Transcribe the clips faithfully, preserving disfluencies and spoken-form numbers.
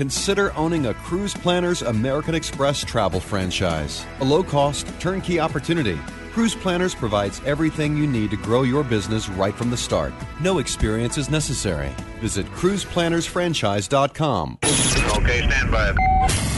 Consider owning a Cruise Planners American Express travel franchise, a low-cost, turnkey opportunity. Cruise Planners provides everything you need to grow your business right from the start. No experience is necessary. Visit cruise planners franchise dot com. Okay, stand by.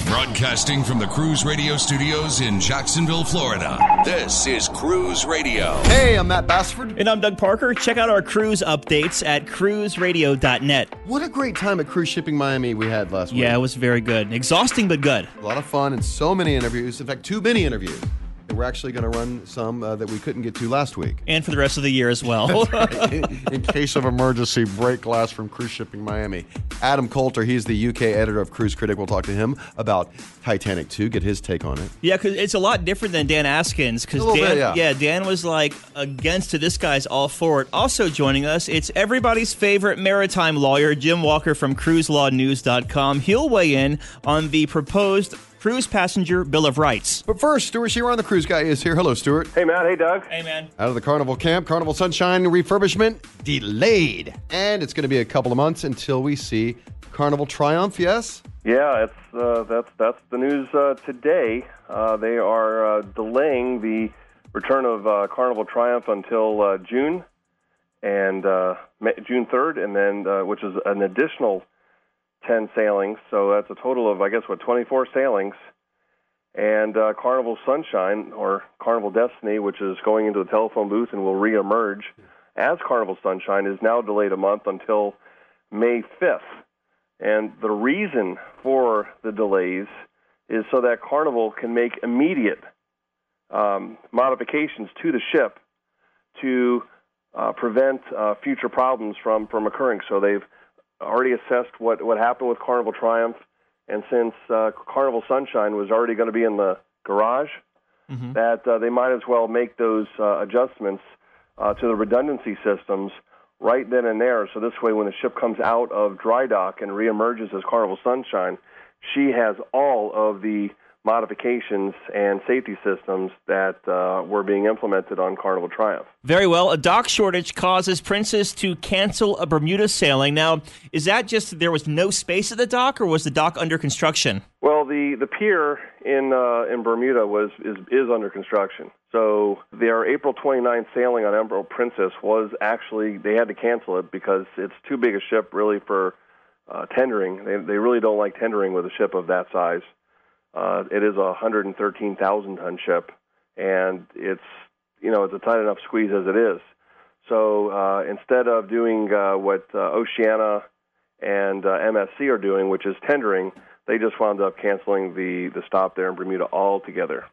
Broadcasting from the Cruise Radio studios in Jacksonville, Florida, this is Cruise Radio. Hey, I'm Matt Bassford. And I'm Doug Parker. Check out our cruise updates at cruise radio dot net. What a great time at Cruise Shipping Miami we had last week. Yeah, it was very good. Exhausting, but good. A lot of fun and so many interviews. In fact, too many interviews. We're actually going to run some uh, that we couldn't get to last week. And for the rest of the year as well. Right. in, in case of emergency, break glass from Cruise Shipping Miami. Adam Coulter, he's the U K editor of Cruise Critic. We'll talk to him about Titanic two, get his take on it. Yeah, because it's a lot different than Dan Askin's. Because Dan, bit, yeah. yeah, Dan was like against to this guy's all for it. Also joining us, it's everybody's favorite maritime lawyer, Jim Walker from cruise law news dot com. He'll weigh in on the proposed Cruise Passenger Bill of Rights. But first, Stuart Sheeran, the Cruise Guy, is here. Hello, Stuart. Hey, Matt. Hey, Doug. Hey, man. Out of the Carnival camp, Carnival Sunshine refurbishment delayed. And it's going to be a couple of months until we see Carnival Triumph, yes? Yeah, it's uh, that's that's the news uh, today. Uh, they are uh, delaying the return of uh, Carnival Triumph until uh, June, and uh, June third, and then uh, which is an additional ten sailings, so that's a total of, I guess, what, twenty-four sailings. And uh, Carnival Sunshine, or Carnival Destiny, which is going into the telephone booth and will reemerge as Carnival Sunshine, is now delayed a month until May fifth. And the reason for the delays is so that Carnival can make immediate um, modifications to the ship to uh, prevent uh, future problems from, from occurring. So they've already assessed what, what happened with Carnival Triumph, and since uh, Carnival Sunshine was already going to be in the garage, mm-hmm. that uh, they might as well make those uh, adjustments uh, to the redundancy systems right then and there, so this way when the ship comes out of dry dock and reemerges as Carnival Sunshine, she has all of the modifications and safety systems that uh, were being implemented on Carnival Triumph. Very well. A dock shortage causes Princess to cancel a Bermuda sailing. Now, is that just there was no space at the dock, or was the dock under construction? Well, the, the pier in uh, in Bermuda was is, is under construction. So their April twenty-ninth sailing on Emerald Princess was actually, they had to cancel it because it's too big a ship really for uh, tendering. They, they really don't like tendering with a ship of that size. Uh, it is a one hundred thirteen thousand ton ship, and it's, you know, it's a tight enough squeeze as it is. So uh, instead of doing uh, what uh, Oceana and uh, M S C are doing, which is tendering, they just wound up canceling the, the stop there in Bermuda altogether.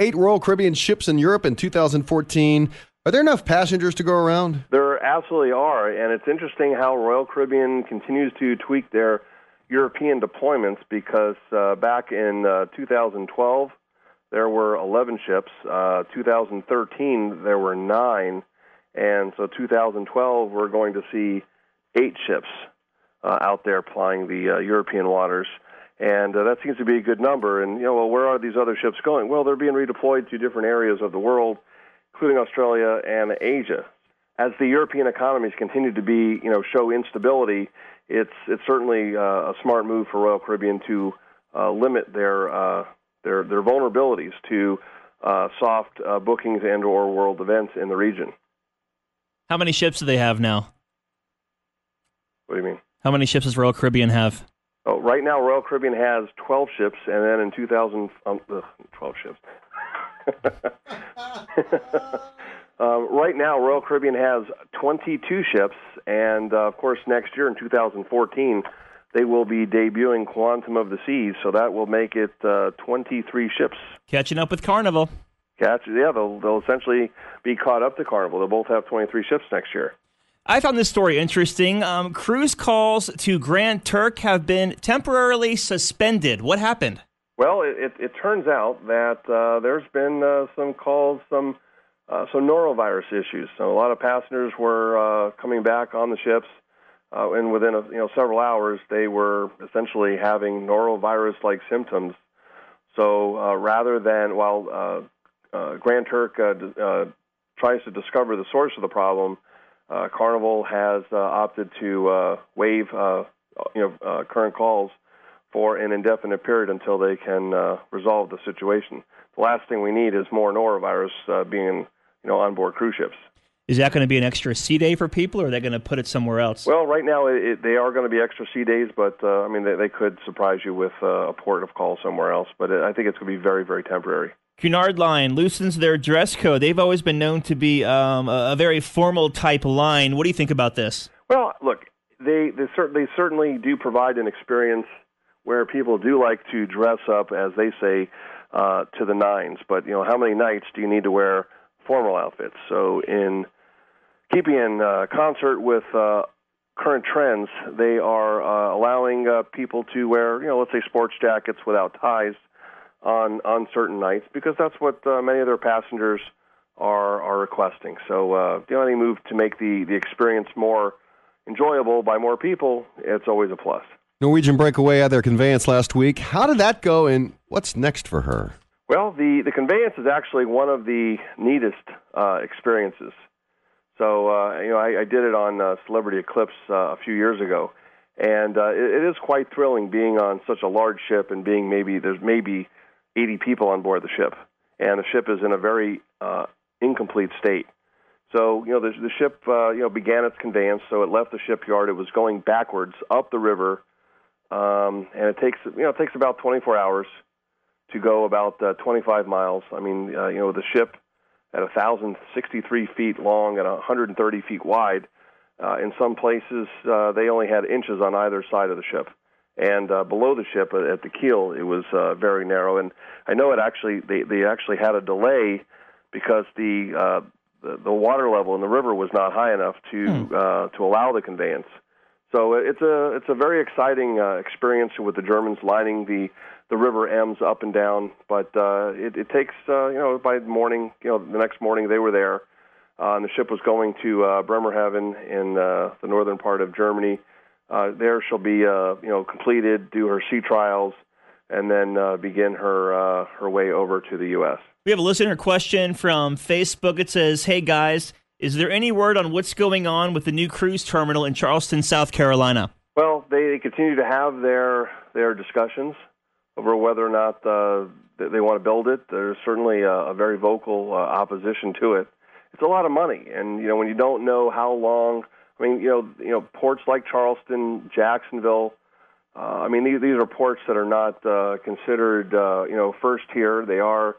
Eight Royal Caribbean ships in Europe in two thousand fourteen. Are there enough passengers to go around? There absolutely are, and it's interesting how Royal Caribbean continues to tweak their European deployments, because uh, back in uh, two thousand twelve, there were eleven ships. Uh, two thousand thirteen, there were nine. And so two thousand twelve, we're going to see eight ships uh, out there plying the uh, European waters. And uh, that seems to be a good number. And, you know, well, where are these other ships going? Well, they're being redeployed to different areas of the world, including Australia and Asia. As the European economies continue to be, you know, show instability, it's it's certainly uh, a smart move for Royal Caribbean to uh, limit their uh, their their vulnerabilities to uh, soft uh, bookings and or world events in the region. How many ships do they have now? What do you mean? How many ships does Royal Caribbean have? Oh, right now Royal Caribbean has twelve ships, and then in two thousand, um, ugh, twelve ships. Uh, right now, Royal Caribbean has twenty-two ships, and uh, of course, next year in two thousand fourteen, they will be debuting Quantum of the Seas, so that will make it uh, twenty-three ships. Catching up with Carnival. Catch, yeah, they'll, they'll essentially be caught up to Carnival. They'll both have twenty-three ships next year. I found this story interesting. Um, cruise calls to Grand Turk have been temporarily suspended. What happened? Well, it, it, it turns out that uh, there's been uh, some calls, some... Uh, so norovirus issues. So a lot of passengers were uh, coming back on the ships, uh, and within a, you know several hours, they were essentially having norovirus-like symptoms. So uh, rather than, while uh, uh, Grand Turk uh, d- uh, tries to discover the source of the problem, uh, Carnival has uh, opted to uh, waive uh, you know uh, current calls for an indefinite period until they can uh, resolve the situation. The last thing we need is more norovirus uh, being, you know, on board cruise ships. Is that going to be an extra sea day for people, or are they going to put it somewhere else? Well, right now it, they are going to be extra sea days, but uh, I mean they, they could surprise you with uh, a port of call somewhere else. But it, I think it's going to be very, very temporary. Cunard Line loosens their dress code. They've always been known to be um, a, a very formal type line. What do you think about this? Well, look, they they, cer- they certainly do provide an experience where people do like to dress up, as they say, uh, to the nines. But you know, how many nights do you need to wear formal outfits? So in keeping in uh, concert with uh, current trends, they are uh, allowing uh, people to wear, you know, let's say sports jackets without ties on, on certain nights, because that's what uh, many of their passengers are are requesting. So uh, the only move to make the, the experience more enjoyable by more people, it's always a plus. Norwegian Breakaway had their conveyance last week. How did that go, and what's next for her? Well, the, the conveyance is actually one of the neatest uh, experiences. So, uh, you know, I, I did it on uh, Celebrity Eclipse uh, a few years ago, and uh, it, it is quite thrilling being on such a large ship and being maybe, there's maybe eighty people on board the ship, and the ship is in a very uh, incomplete state. So, you know, the, the ship, uh, you know, began its conveyance, so it left the shipyard. It was going backwards up the river, um, and it takes, you know, it takes about twenty-four hours to go about uh, twenty-five miles. I mean, uh, you know, the ship, at one thousand sixty-three feet long and one hundred thirty feet wide. Uh, in some places, uh, they only had inches on either side of the ship. And uh, below the ship, at the keel, it was uh, very narrow. And I know it actually they, they actually had a delay because the, uh, the the water level in the river was not high enough to hmm. uh, to allow the conveyance. So it's a it's a very exciting uh, experience with the Germans lining the, the River Ems up and down. But uh, it, it takes uh, you know by morning you know the next morning they were there, uh, and the ship was going to uh, Bremerhaven in uh, the northern part of Germany. Uh, there she'll be uh, you know completed, do her sea trials, and then uh, begin her uh, her way over to the U S. We have a listener question from Facebook. It says, "Hey guys, is there any word on what's going on with the new cruise terminal in Charleston, South Carolina?" Well, they continue to have their their discussions over whether or not uh, they want to build it. There's certainly a, a very vocal uh, opposition to it. It's a lot of money, and you know when you don't know how long. I mean, you know, you know, ports like Charleston, Jacksonville. Uh, I mean, these these are ports that are not uh, considered uh, you know first tier. They are.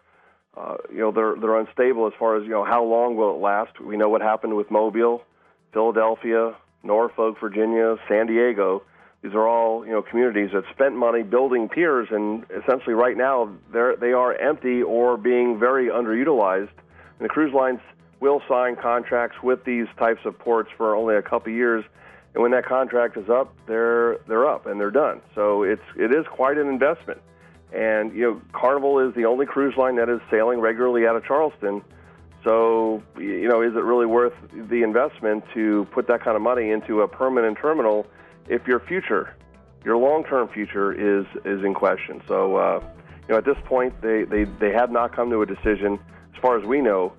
Uh, you know, they're they're unstable as far as, you know, how long will it last. We know what happened with Mobile, Philadelphia, Norfolk, Virginia, San Diego. These are all, you know, communities that spent money building piers, and essentially right now they're, they are empty or being very underutilized. And the cruise lines will sign contracts with these types of ports for only a couple of years, and when that contract is up, they're they're up and they're done. So it's it is quite an investment. And, you know, Carnival is the only cruise line that is sailing regularly out of Charleston. So, you know, is it really worth the investment to put that kind of money into a permanent terminal if your future, your long-term future is is in question? So, uh, you know, at this point, they, they, they have not come to a decision as far as we know.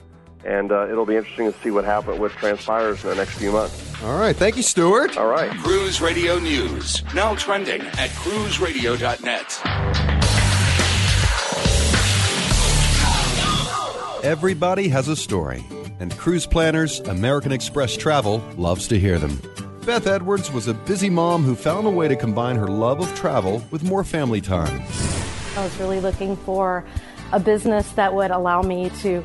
And uh, it'll be interesting to see what happens, what transpires in the next few months. All right. Thank you, Stuart. All right. Cruise Radio News, now trending at cruise radio dot net. Everybody has a story, and Cruise Planners, American Express Travel, loves to hear them. Beth Edwards was a busy mom who found a way to combine her love of travel with more family time. I was really looking for a business that would allow me to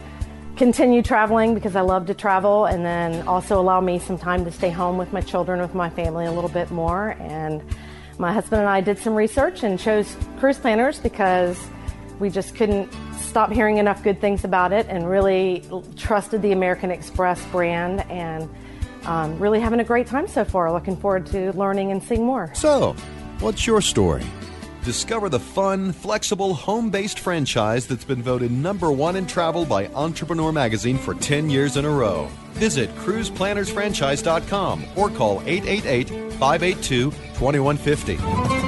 continue traveling because I love to travel, and then also allow me some time to stay home with my children, with my family a little bit more. And my husband and I did some research and chose Cruise Planners because we just couldn't stopped hearing enough good things about it, and really trusted the American Express brand, and um, really having a great time so far. Looking forward to learning and seeing more. So, what's your story? Discover the fun, flexible, home-based franchise that's been voted number one in travel by Entrepreneur Magazine for ten years in a row. Visit cruise planners franchise dot com or call eight eight eight, five eight two, two one five zero.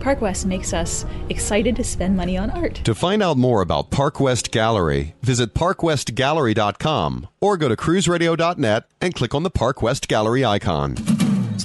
Park West makes us excited to spend money on art. To find out more about Park West Gallery, visit park west gallery dot com or go to cruise radio dot net and click on the Park West Gallery icon. It's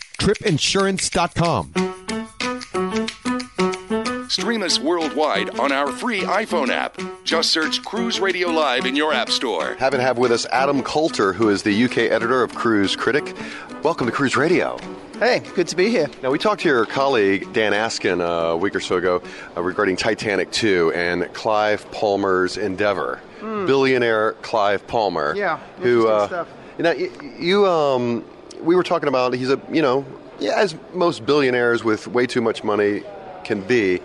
trip insurance dot com. Stream us worldwide on our free iPhone app. Just search Cruise Radio Live in your app store. Happy to have with us Adam Coulter, who is the U K editor of Cruise Critic. Welcome to Cruise Radio. Hey, good to be here. Now, we talked to your colleague, Dan Askin, uh, a week or so ago uh, regarding Titanic two and Clive Palmer's endeavor. Mm. Billionaire Clive Palmer. Yeah, who, uh, stuff. You know, you... you um, we were talking about he's a, you know, yeah, as most billionaires with way too much money can be,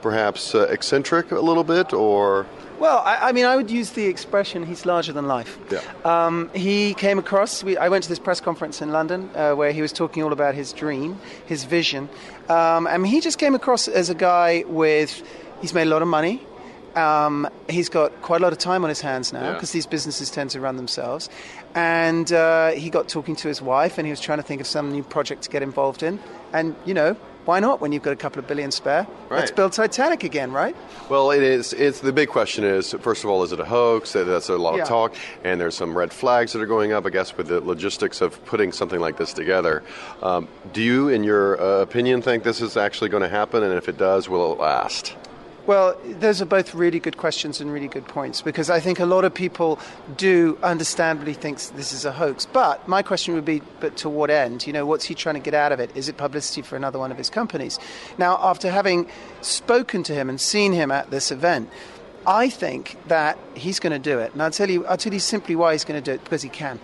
perhaps uh, eccentric a little bit, or... Well, I, I mean, I would use the expression, he's larger than life. Yeah. Um, he came across, we, I went to this press conference in London uh, where he was talking all about his dream, his vision. Um, and he just came across as a guy with, he's made a lot of money. Um, he's got quite a lot of time on his hands now because yeah. these businesses tend to run themselves. And uh, he got talking to his wife and he was trying to think of some new project to get involved in. And, you know, why not when you've got a couple of billion spare? Right. Let's build Titanic again, right? Well, it is. It's the big question is, first of all, is it a hoax? That's a lot yeah. of talk. And there's some red flags that are going up, I guess, with the logistics of putting something like this together. Um, do you, in your uh, opinion, think this is actually going to happen? And if it does, will it last? Well, those are both really good questions and really good points, because I think a lot of people do understandably think this is a hoax. But my question would be, but to what end? You know, what's he trying to get out of it? Is it publicity for another one of his companies? Now, after having spoken to him and seen him at this event, I think that he's going to do it. And I'll tell you, I'll tell you simply why he's going to do it, because he can.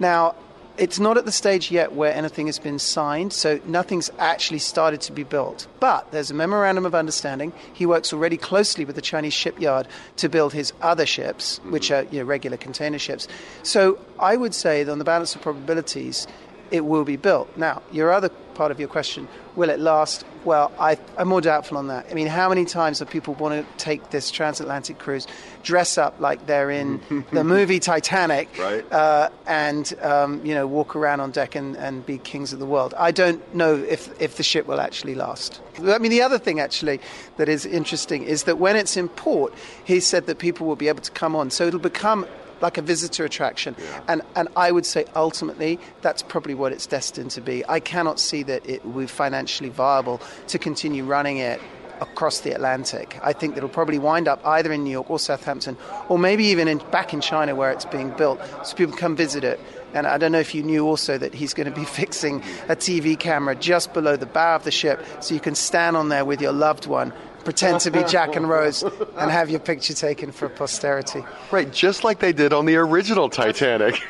Now, it's not at the stage yet where anything has been signed, so nothing's actually started to be built. But there's a memorandum of understanding. He works already closely with the Chinese shipyard to build his other ships, which are, you know, regular container ships. So I would say that on the balance of probabilities, it will be built. Now, your other part of your question, will it last? Well, I, I'm more doubtful on that. I mean, how many times do people want to take this transatlantic cruise, dress up like they're in the movie Titanic, right. uh, and um, you know, walk around on deck and, and be kings of the world? I don't know if, if the ship will actually last. I mean, the other thing actually that is interesting is that when it's in port, he said that people will be able to come on. So it'll become like a visitor attraction. Yeah. And and I would say ultimately that's probably what it's destined to be. I cannot see that it will be financially viable to continue running it across the Atlantic. I think it'll probably wind up either in New York or Southampton, or maybe even in, back in China where it's being built, so people come visit it. And I don't know if you knew also that he's going to be fixing a T V camera just below the bow of the ship, so you can stand on there with your loved one, pretend to be Jack and Rose, and have your picture taken for posterity. Right, just like they did on the original Titanic.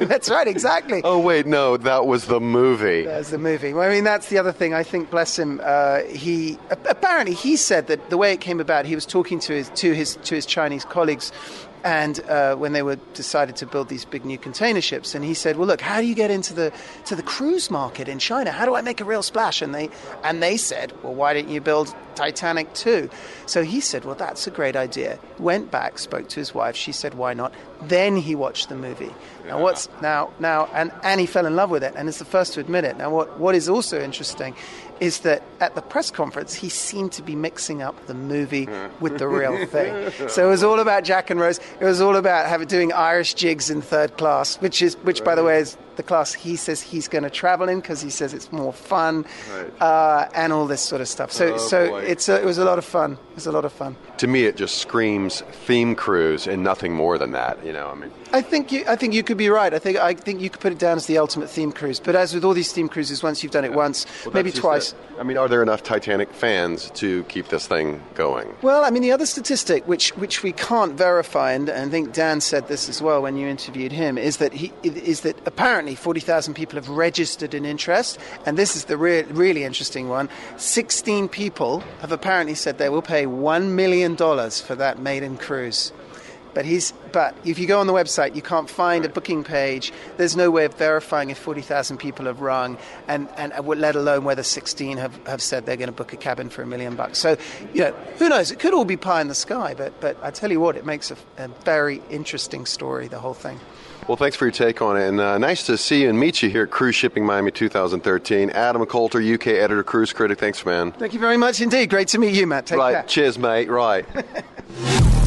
That's right, exactly. Oh, wait, no, that was the movie. That was the movie. Well, I mean, that's the other thing. I think, bless him, uh, he apparently he said that the way it came about, he was talking to his to his, to his Chinese colleagues, and uh, when they were decided to build these big new container ships, and he said, well, look, how do you get into the to the cruise market in China? How do I make a real splash? And they and they said, well, why didn't you build Titanic two? So he said, well, that's a great idea. Went back, spoke to his wife. She said, why not? Then he watched the movie. Yeah. Now what's now now and, and he fell in love with it and is the first to admit it. Now what, what is also interesting is that at the press conference he seemed to be mixing up the movie yeah. with the real thing. So it was all about Jack and Rose. It was all about having doing Irish jigs in third class, which is which right. by the way is the class he says he's going to travel in because he says it's more fun, right. uh, and all this sort of stuff. So oh, so boy. it's a, it was a lot of fun. It was a lot of fun. To me, it just screams theme cruise and nothing more than that. You know, I mean, I think you I think you could be right. I think I think you could put it down as the ultimate theme cruise. But as with all these theme cruises, once you've done it yeah. once, well, maybe twice. The, I mean, are there enough Titanic fans to keep this thing going? Well, I mean, the other statistic, which which we can't verify, and, and I think Dan said this as well when you interviewed him, is that he is that apparently forty thousand people have registered an interest, and this is the re- really interesting one. sixteen people have apparently said they will pay one million dollars for that maiden cruise. But he's but if you go on the website, you can't find right. a booking page. There's no way of verifying if forty thousand people have rung, and, and let alone whether sixteen have, have said they're going to book a cabin for a million bucks. So, you know, who knows? It could all be pie in the sky, but, but I tell you what, it makes a, a very interesting story, the whole thing. Well, thanks for your take on it, and uh, nice to see you and meet you here at Cruise Shipping Miami twenty thirteen. Adam Coulter, U K editor, Cruise Critic. Thanks, man. Thank you very much indeed. Great to meet you, Matt. Take right. care. Cheers, mate. Right.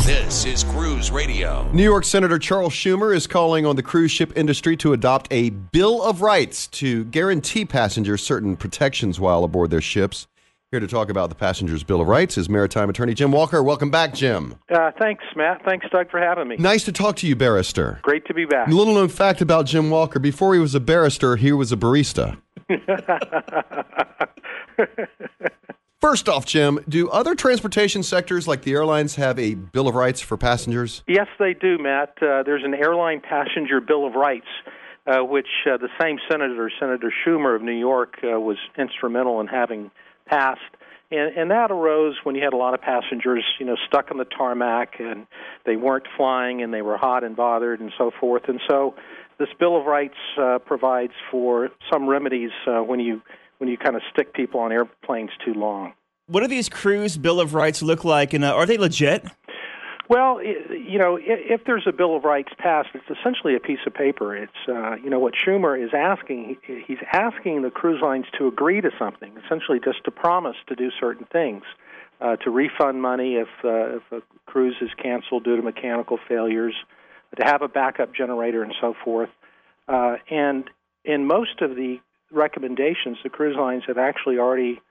This is Cruise Radio. New York Senator Charles Schumer is calling on the cruise ship industry to adopt a Bill of Rights to guarantee passengers certain protections while aboard their ships. Here to talk about the Passengers' Bill of Rights is Maritime Attorney Jim Walker. Welcome back, Jim. Uh, thanks, Matt. Thanks, Doug, for having me. Nice to talk to you, barrister. Great to be back. A little known fact about Jim Walker. Before he was a barrister, he was a barista. First off, Jim, do other transportation sectors like the airlines have a Bill of Rights for passengers? Yes, they do, Matt. Uh, there's an airline passenger Bill of Rights, uh, which uh, the same senator, Senator Schumer of New York, uh, was instrumental in having passed. And, and that arose when you had a lot of passengers, you know, stuck on the tarmac, and they weren't flying, and they were hot and bothered and so forth. And so this Bill of Rights uh, provides for some remedies uh, when you when you kind of stick people on airplanes too long. What do these cruise Bill of Rights look like, and uh, are they legit? Well, you know, if there's a Bill of Rights passed, it's essentially a piece of paper. It's, uh, you know, what Schumer is asking, he's asking the cruise lines to agree to something, essentially just to promise to do certain things, uh, to refund money if, uh, if a cruise is canceled due to mechanical failures, to have a backup generator and so forth. Uh, and in most of the recommendations, the cruise lines have actually already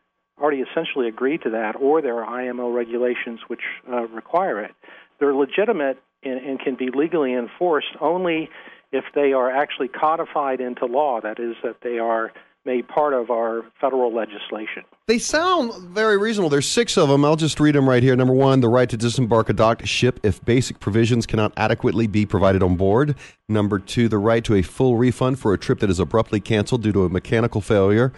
already essentially agreed to that, or there are I M O regulations which uh, require it. They're legitimate and, and can be legally enforced only if they are actually codified into law, that is, that they are made part of our federal legislation. They sound very reasonable. There's six of them. I'll just read them right here. Number one, the right to disembark a docked ship if basic provisions cannot adequately be provided on board. Number two, the right to a full refund for a trip that is abruptly canceled due to a mechanical failure.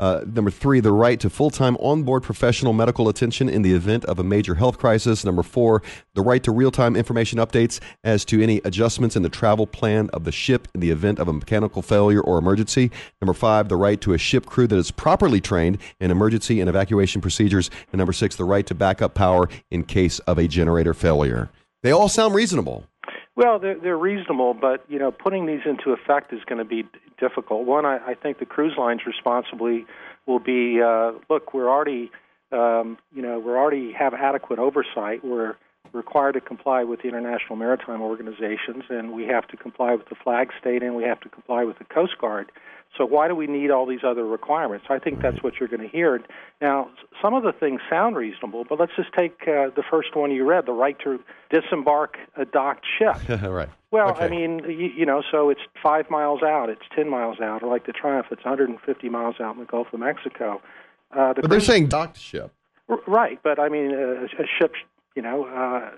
Uh, number three, the right to full-time onboard professional medical attention in the event of a major health crisis. Number four, the right to real-time information updates as to any adjustments in the travel plan of the ship in the event of a mechanical failure or emergency. Number five, the right to a ship crew that is properly trained in emergency and evacuation procedures. And number six, the right to backup power in case of a generator failure. They all sound reasonable. Well, they're, they're reasonable, but, you know, putting these into effect is going to be difficult. One, I, I think the cruise lines responsibly will be, uh, look, we're already, um, you know, we already have adequate oversight. We're required to comply with the International Maritime Organizations, and we have to comply with the flag state, and we have to comply with the Coast Guard. So why do we need all these other requirements? I think that's what you're going to hear. Now, some of the things sound reasonable, but let's just take uh, the first one you read, the right to disembark a docked ship. Right. Well, okay. I mean, you, you know, so it's five miles out, it's ten miles out, or like the Triumph, it's one hundred fifty miles out in the Gulf of Mexico. Uh, the but they're cruise- saying docked ship. R- right, but I mean, a, a ship, you know, uh,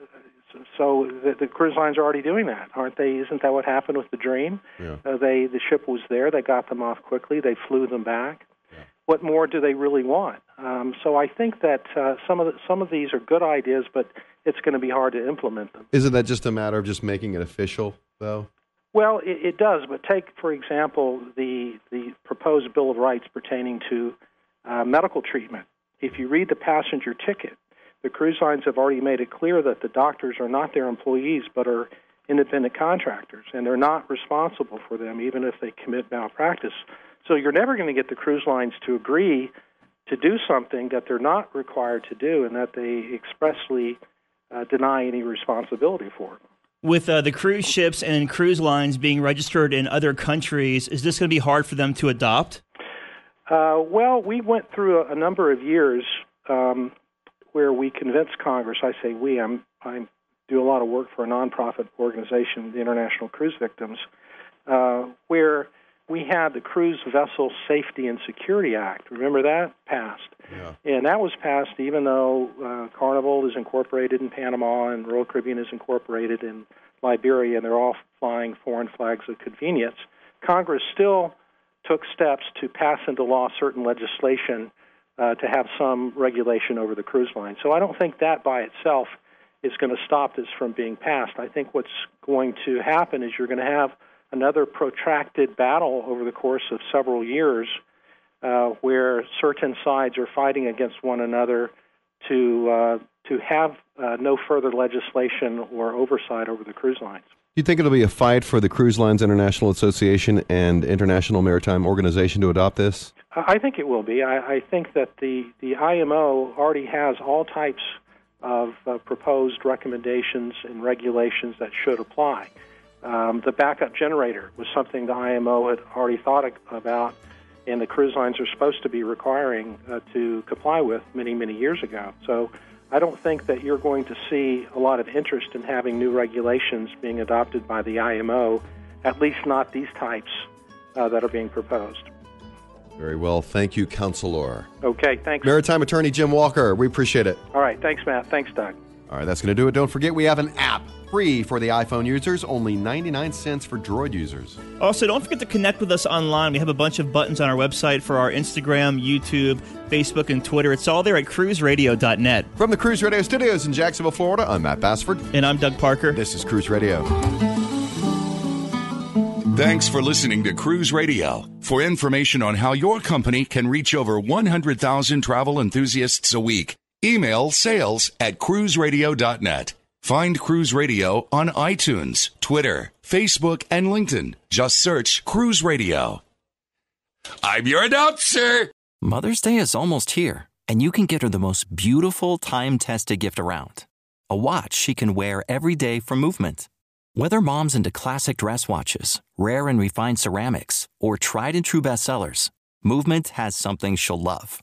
so the, the cruise lines are already doing that, aren't they? Isn't that what happened with the Dream? Yeah. Uh, they the ship was there. They got them off quickly. They flew them back. Yeah. What more do they really want? Um, so I think that uh, some of the, some of these are good ideas, but it's going to be hard to implement them. Isn't that just a matter of just making it official, though? Well, it, it does. But take, for example, the the proposed Bill of Rights pertaining to uh, medical treatment. If you read the passenger ticket, the cruise lines have already made it clear that the doctors are not their employees but are independent contractors, and they're not responsible for them, even if they commit malpractice. So you're never going to get the cruise lines to agree to do something that they're not required to do and that they expressly uh, deny any responsibility for. With uh, the cruise ships and cruise lines being registered in other countries, is this going to be hard for them to adopt? Uh, well, we went through a, a number of years um, where we convinced Congress. I say we. I'm, I do a lot of work for a nonprofit organization, the International Cruise Victims, uh, where we had the Cruise Vessel Safety and Security Act. Remember that? Passed. Yeah. And that was passed even though uh, Carnival is incorporated in Panama and Royal Caribbean is incorporated in Liberia, and they're all flying foreign flags of convenience. Congress still took steps to pass into law certain legislation uh, to have some regulation over the cruise line. So I don't think that by itself is going to stop this from being passed. I think what's going to happen is you're going to have another protracted battle over the course of several years uh, where certain sides are fighting against one another to uh, to have uh, no further legislation or oversight over the cruise lines. Do you think it'll be a fight for the Cruise Lines International Association and International Maritime Organization to adopt this? I think it will be. I, I think that the, the I M O already has all types of uh, proposed recommendations and regulations that should apply. Um, the backup generator was something the I M O had already thought about, and the cruise lines are supposed to be requiring uh, to comply with many, many years ago. So I don't think that you're going to see a lot of interest in having new regulations being adopted by the I M O, at least not these types uh, that are being proposed. Very well. Thank you, Counselor. Okay, thanks. Maritime Attorney Jim Walker, we appreciate it. All right, thanks, Matt. Thanks, Doug. All right, that's going to do it. Don't forget we have an app. Free for the iPhone users, only ninety-nine cents for Droid users. Also, don't forget to connect with us online. We have a bunch of buttons on our website for our Instagram, YouTube, Facebook, and Twitter. It's all there at cruise radio dot net. From the Cruise Radio Studios in Jacksonville, Florida, I'm Matt Bassford. And I'm Doug Parker. This is Cruise Radio. Thanks for listening to Cruise Radio. For information on how your company can reach over one hundred thousand travel enthusiasts a week, email sales at cruise radio dot net. Find Cruise Radio on iTunes, Twitter, Facebook, and LinkedIn. Just search Cruise Radio. I'm your announcer. Mother's Day is almost here, and you can get her the most beautiful time-tested gift around. A watch she can wear every day from Movement. Whether mom's into classic dress watches, rare and refined ceramics, or tried-and-true bestsellers, Movement has something she'll love.